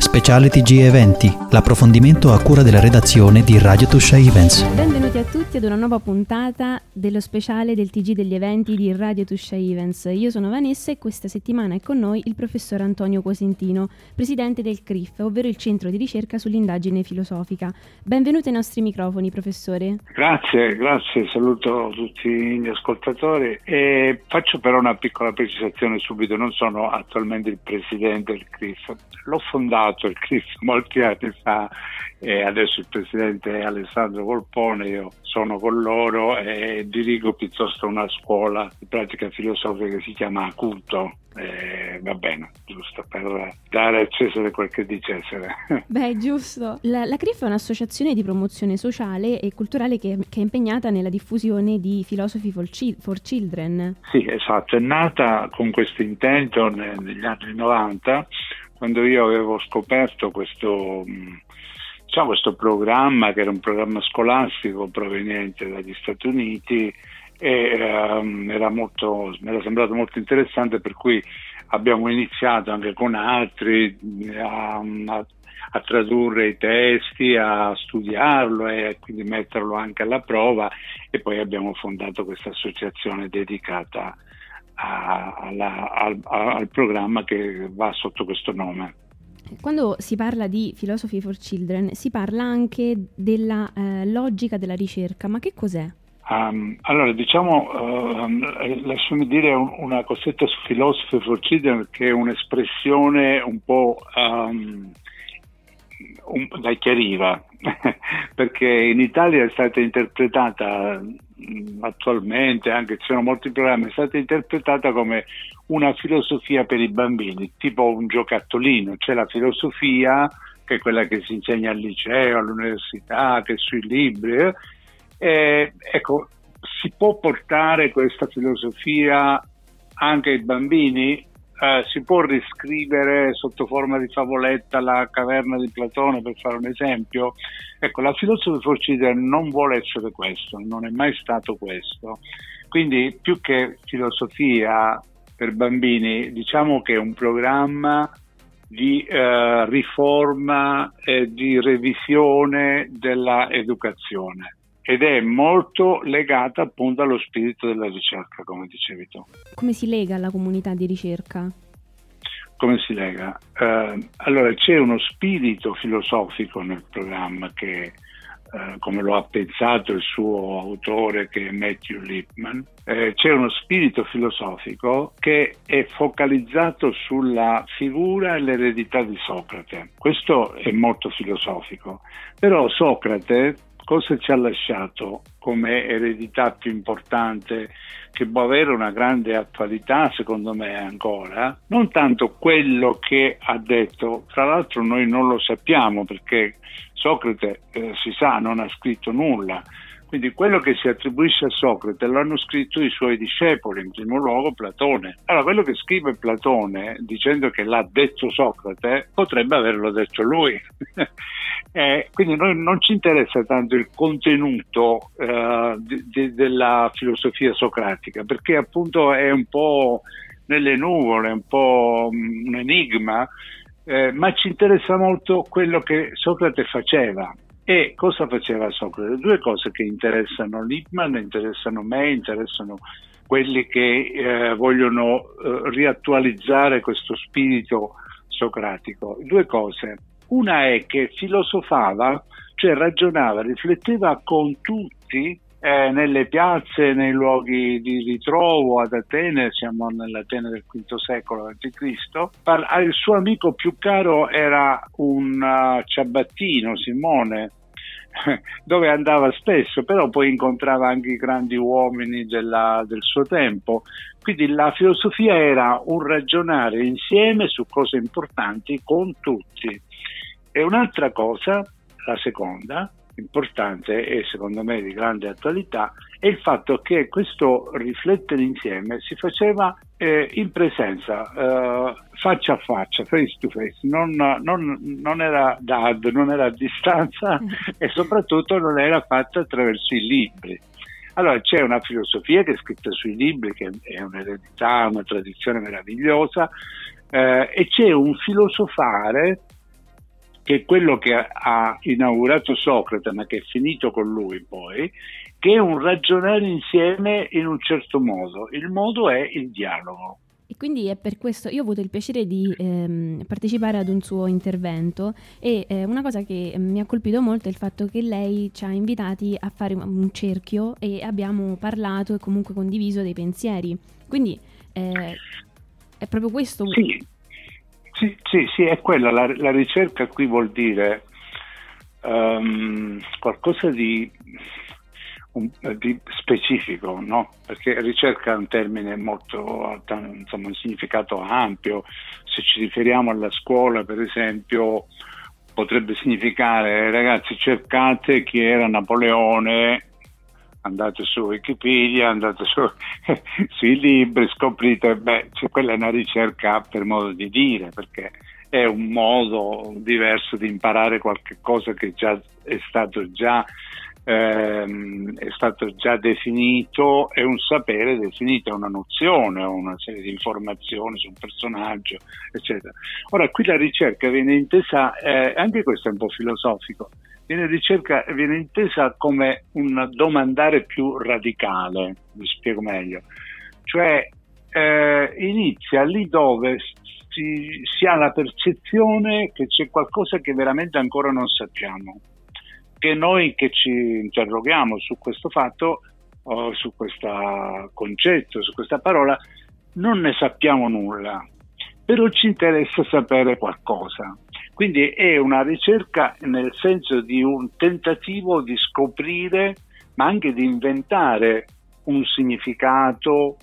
Speciale Tg Eventi, l'approfondimento a cura della redazione di Radio Tuscia Events. Benvenuti a tutti ad una nuova puntata dello speciale del Tg degli Eventi di Radio Tuscia Events. Io sono Vanessa e questa settimana è con noi il professor Antonio Cosentino, presidente del CRIF, ovvero il Centro di Ricerca sull'Indagine Filosofica. Benvenuto ai nostri microfoni, professore. Grazie, saluto tutti gli ascoltatori e faccio però una piccola precisazione subito, non sono attualmente il presidente del CRIF, l'ho fondato il CRIF molti anni fa e adesso il presidente è Alessandro Volpone, io sono con loro e dirigo piuttosto una scuola di pratica filosofica che si chiama Culto. Va bene, giusto per dare a Cesare quel che è di Cesare. Beh, giusto. La CRIF è un'associazione di promozione sociale e culturale che è impegnata nella diffusione di Philosophy for Children. Sì, esatto, è nata con questo intento negli anni 90, quando io avevo scoperto questo programma, che era un programma scolastico proveniente dagli Stati Uniti, e mi era sembrato molto interessante, per cui abbiamo iniziato anche con altri a tradurre i testi, a studiarlo e quindi metterlo anche alla prova, e poi abbiamo fondato questa associazione dedicata al programma che va sotto questo nome. Quando si parla di Philosophy for Children si parla anche della logica della ricerca, ma che cos'è? Allora, lasciami dire una cosetta su Philosophy for Children, che è un'espressione un po' da chiariva, perché in Italia è stata interpretata attualmente, anche ci sono molti programmi, è stata interpretata come una filosofia per i bambini, tipo un giocattolino. C'è la filosofia, che è quella che si insegna al liceo, all'università, che è sui libri, e ecco, si può portare questa filosofia anche ai bambini? Si può riscrivere sotto forma di favoletta la Caverna di Platone, per fare un esempio? Ecco, la Philosophy for Children non vuole essere questo, non è mai stato questo. Quindi, più che filosofia per bambini, diciamo che è un programma di riforma e di revisione della educazione. Ed è molto legata appunto allo spirito della ricerca, come dicevi tu. Come si lega alla comunità di ricerca? Come si lega? Allora, c'è uno spirito filosofico nel programma che, come lo ha pensato il suo autore, che è Matthew Lipman, c'è uno spirito filosofico che è focalizzato sulla figura e l'eredità di Socrate. Questo è molto filosofico, però Socrate cosa ci ha lasciato come eredità più importante, che può avere una grande attualità secondo me ancora? Non tanto quello che ha detto, tra l'altro noi non lo sappiamo, perché Socrate si sa non ha scritto nulla, quindi quello che si attribuisce a Socrate lo hanno scritto i suoi discepoli, in primo luogo Platone. Allora, quello che scrive Platone dicendo che l'ha detto Socrate potrebbe averlo detto lui. Quindi noi non ci interessa tanto il contenuto della filosofia socratica, perché appunto è un po' nelle nuvole, un po' un enigma, ma ci interessa molto quello che Socrate faceva. E cosa faceva Socrate? Due cose che interessano Lipman, interessano me, interessano quelli che vogliono riattualizzare questo spirito socratico. Due cose. Una è che filosofava, cioè ragionava, rifletteva con tutti nelle piazze, nei luoghi di ritrovo ad Atene, siamo nell'Atene del V secolo a.C. Il suo amico più caro era un ciabattino, Simone, dove andava spesso, però poi incontrava anche i grandi uomini del suo tempo. Quindi la filosofia era un ragionare insieme su cose importanti con tutti. E un'altra cosa, la seconda, importante e secondo me di grande attualità, è il fatto che questo riflettere insieme si faceva in presenza, faccia a faccia, face to face, non era non era a distanza e soprattutto non era fatta attraverso i libri. Allora c'è una filosofia che è scritta sui libri, che è un'eredità, una tradizione meravigliosa, e c'è un filosofare che è quello che ha inaugurato Socrate, ma che è finito con lui poi, che è un ragionare insieme in un certo modo. Il modo è il dialogo. E quindi è per questo, io ho avuto il piacere di partecipare ad un suo intervento e una cosa che mi ha colpito molto è il fatto che lei ci ha invitati a fare un cerchio e abbiamo parlato e comunque condiviso dei pensieri. Quindi è proprio questo. Sì, è quella. La ricerca qui vuol dire qualcosa di specifico, no? Perché ricerca è un termine molto, insomma, un significato ampio. Se ci riferiamo alla scuola, per esempio, potrebbe significare: ragazzi, cercate chi era Napoleone, andate su Wikipedia, andate sui libri, scoprite. Quella è una ricerca per modo di dire, perché è un modo diverso di imparare qualche cosa che già è stato già definito, è un sapere definito, è una nozione, una serie di informazioni su un personaggio, eccetera. Ora qui la ricerca viene intesa, anche questo è un po' filosofico, viene intesa come un domandare più radicale, vi spiego meglio, cioè inizia lì dove si ha la percezione che c'è qualcosa che veramente ancora non sappiamo, che noi che ci interroghiamo su questo fatto, su questo concetto, su questa parola, non ne sappiamo nulla, però ci interessa sapere qualcosa. Quindi è una ricerca nel senso di un tentativo di scoprire, ma anche di inventare un significato,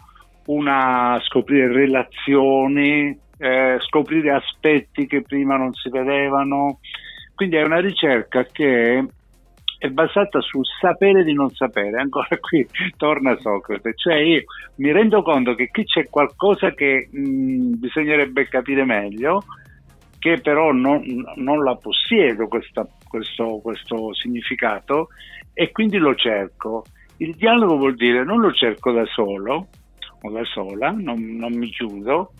scoprire relazioni, scoprire aspetti che prima non si vedevano. Quindi è una ricerca che è basata sul sapere di non sapere. Ancora qui torna Socrate, cioè io mi rendo conto che qui c'è qualcosa che bisognerebbe capire meglio, che però non la possiedo questo significato, e quindi lo cerco. Il dialogo vuol dire non lo cerco da solo o da sola, non mi chiudo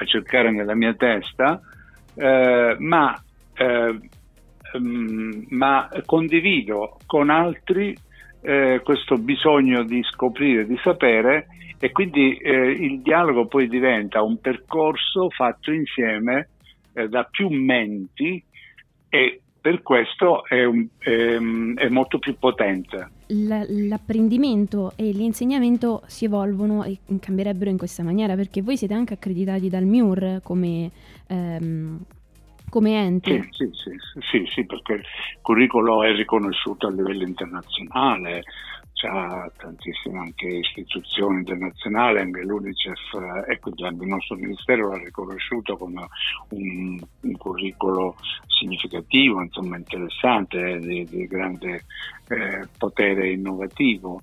a cercare nella mia testa, ma condivido con altri questo bisogno di scoprire, di sapere, e quindi il dialogo poi diventa un percorso fatto insieme da più menti, e per questo è molto più potente. L'apprendimento e l'insegnamento si evolvono e cambierebbero in questa maniera, perché voi siete anche accreditati dal MIUR come ente. Sì, perché il curriculum è riconosciuto a livello internazionale, c'ha tantissime anche istituzioni internazionali, anche l'UNICEF, il nostro ministero l'ha riconosciuto come un curriculum significativo, insomma interessante, di grande potere innovativo.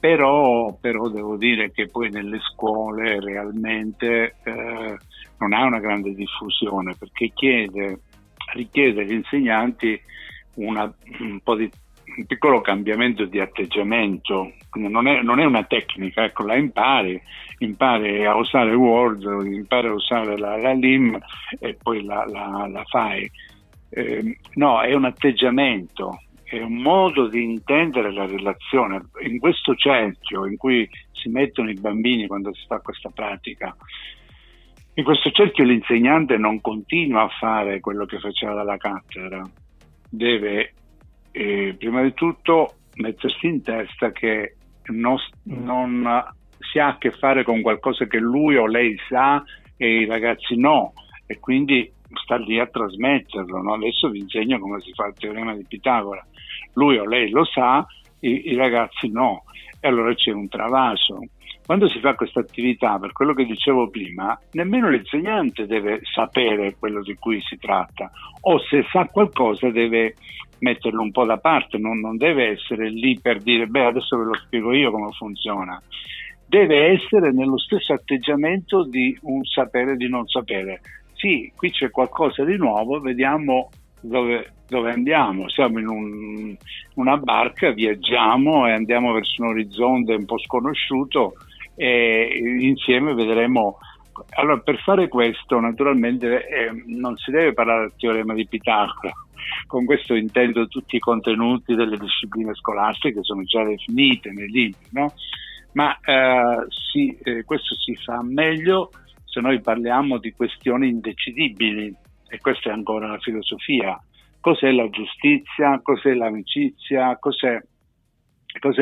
Però devo dire che poi nelle scuole realmente non ha una grande diffusione, perché richiede agli insegnanti un piccolo cambiamento di atteggiamento. Non è una tecnica, ecco, la impari a usare Word, impari a usare la LIM e poi la fai. No, è un atteggiamento, è un modo di intendere la relazione. In questo cerchio in cui si mettono i bambini quando si fa questa pratica, in questo cerchio l'insegnante non continua a fare quello che faceva dalla cattedra, deve prima di tutto mettersi in testa che non si ha a che fare con qualcosa che lui o lei sa e i ragazzi no, e quindi sta lì a trasmetterlo, no? Adesso vi insegno come si fa il teorema di Pitagora, lui o lei lo sa, i ragazzi no, e allora c'è un travaso. Quando si fa questa attività, per quello che dicevo prima, nemmeno l'insegnante deve sapere quello di cui si tratta, o se sa qualcosa deve metterlo un po' da parte, non deve essere lì per dire adesso ve lo spiego io come funziona, deve essere nello stesso atteggiamento di un sapere di non sapere. Sì, qui c'è qualcosa di nuovo, vediamo dove andiamo. Siamo in una barca, viaggiamo e andiamo verso un orizzonte un po' sconosciuto, e insieme vedremo Allora, per fare questo, naturalmente, non si deve parlare del teorema di Pitagora. Con questo intendo tutti i contenuti delle discipline scolastiche sono già definite nei libri, no? Ma questo si fa meglio se noi parliamo di questioni indecidibili, e questa è ancora la filosofia. Cos'è la giustizia? Cos'è l'amicizia? Cos'è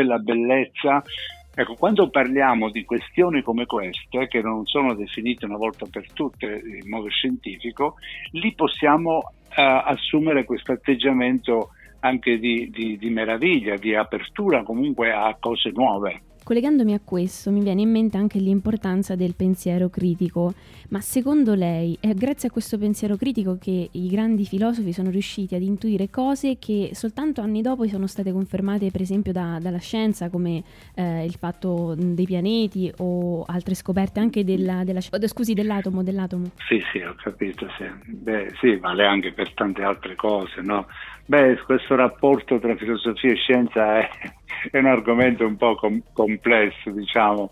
la bellezza? Ecco, quando parliamo di questioni come queste, che non sono definite una volta per tutte in modo scientifico, lì possiamo assumere questo atteggiamento anche di meraviglia, di apertura comunque a cose nuove. Collegandomi a questo, mi viene in mente anche l'importanza del pensiero critico. Ma secondo lei è grazie a questo pensiero critico che i grandi filosofi sono riusciti ad intuire cose che soltanto anni dopo sono state confermate, per esempio, dalla scienza, come il fatto dei pianeti o altre scoperte anche dell'atomo? Sì, ho capito, sì. Beh, sì, vale anche per tante altre cose, no? Beh, questo rapporto tra filosofia e scienza è un argomento un po' complesso, diciamo,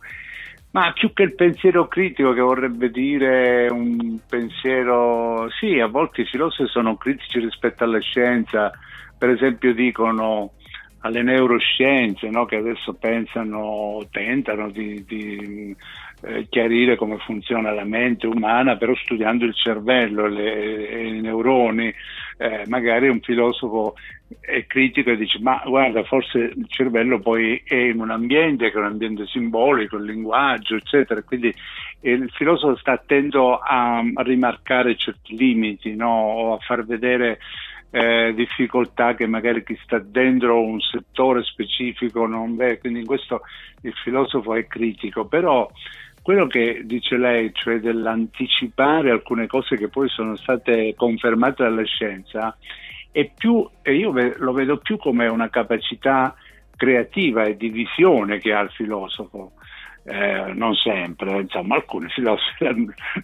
ma più che il pensiero critico, che vorrebbe dire un pensiero, sì, a volte i filosofi sono critici rispetto alla scienza, per esempio dicono alle neuroscienze, no? Che adesso tentano di chiarire come funziona la mente umana, però studiando il cervello e i neuroni. Magari un filosofo è critico e dice: ma guarda, forse il cervello poi è in un ambiente che è un ambiente simbolico, il linguaggio, eccetera. Quindi il filosofo sta attento a rimarcare certi limiti, no? O a far vedere difficoltà che magari chi sta dentro un settore specifico non vede. Quindi in questo il filosofo è critico, però quello che dice lei, cioè dell'anticipare alcune cose che poi sono state confermate dalla scienza, io lo vedo più come una capacità creativa e di visione che ha il filosofo. Non sempre, insomma, alcuni filosofi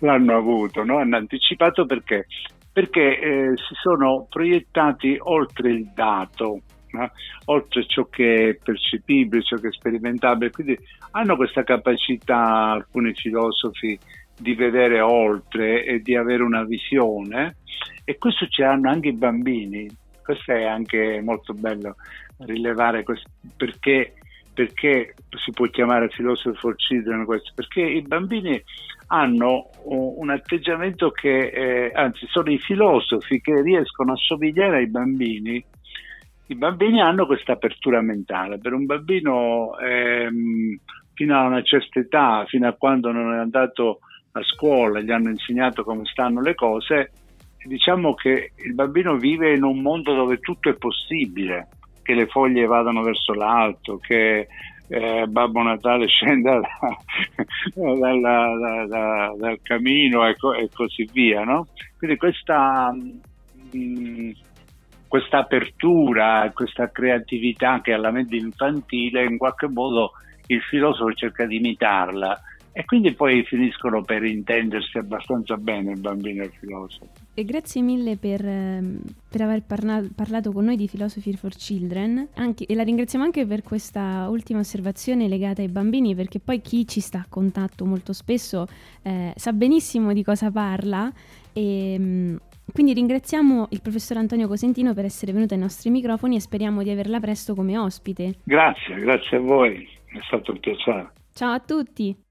l'hanno avuto, no? Hanno anticipato perché si sono proiettati oltre il dato, no? Oltre ciò che è percepibile, ciò che è sperimentabile, quindi hanno questa capacità alcuni filosofi di vedere oltre e di avere una visione, e questo ce l'hanno anche i bambini. Questo è anche molto bello rilevare, perché si può chiamare Philosophy for Children questo, perché i bambini hanno un atteggiamento che, anzi, sono i filosofi che riescono a somigliare ai bambini. I bambini hanno questa apertura mentale. Per un bambino fino a una certa età, fino a quando non è andato a scuola, gli hanno insegnato come stanno le cose, diciamo che il bambino vive in un mondo dove tutto è possibile, che le foglie vadano verso l'alto, che Babbo Natale scenda dal camino e così via, no? Quindi questa apertura, questa creatività che ha la mente infantile, in qualche modo il filosofo cerca di imitarla, e quindi poi finiscono per intendersi abbastanza bene il bambino e il filosofo. E grazie mille per aver parlato con noi di Philosophy for Children, e la ringraziamo anche per questa ultima osservazione legata ai bambini, perché poi chi ci sta a contatto molto spesso sa benissimo di cosa parla, e quindi ringraziamo il professor Antonio Cosentino per essere venuto ai nostri microfoni e speriamo di averla presto come ospite. Grazie a voi, è stato un piacere. Ciao a tutti!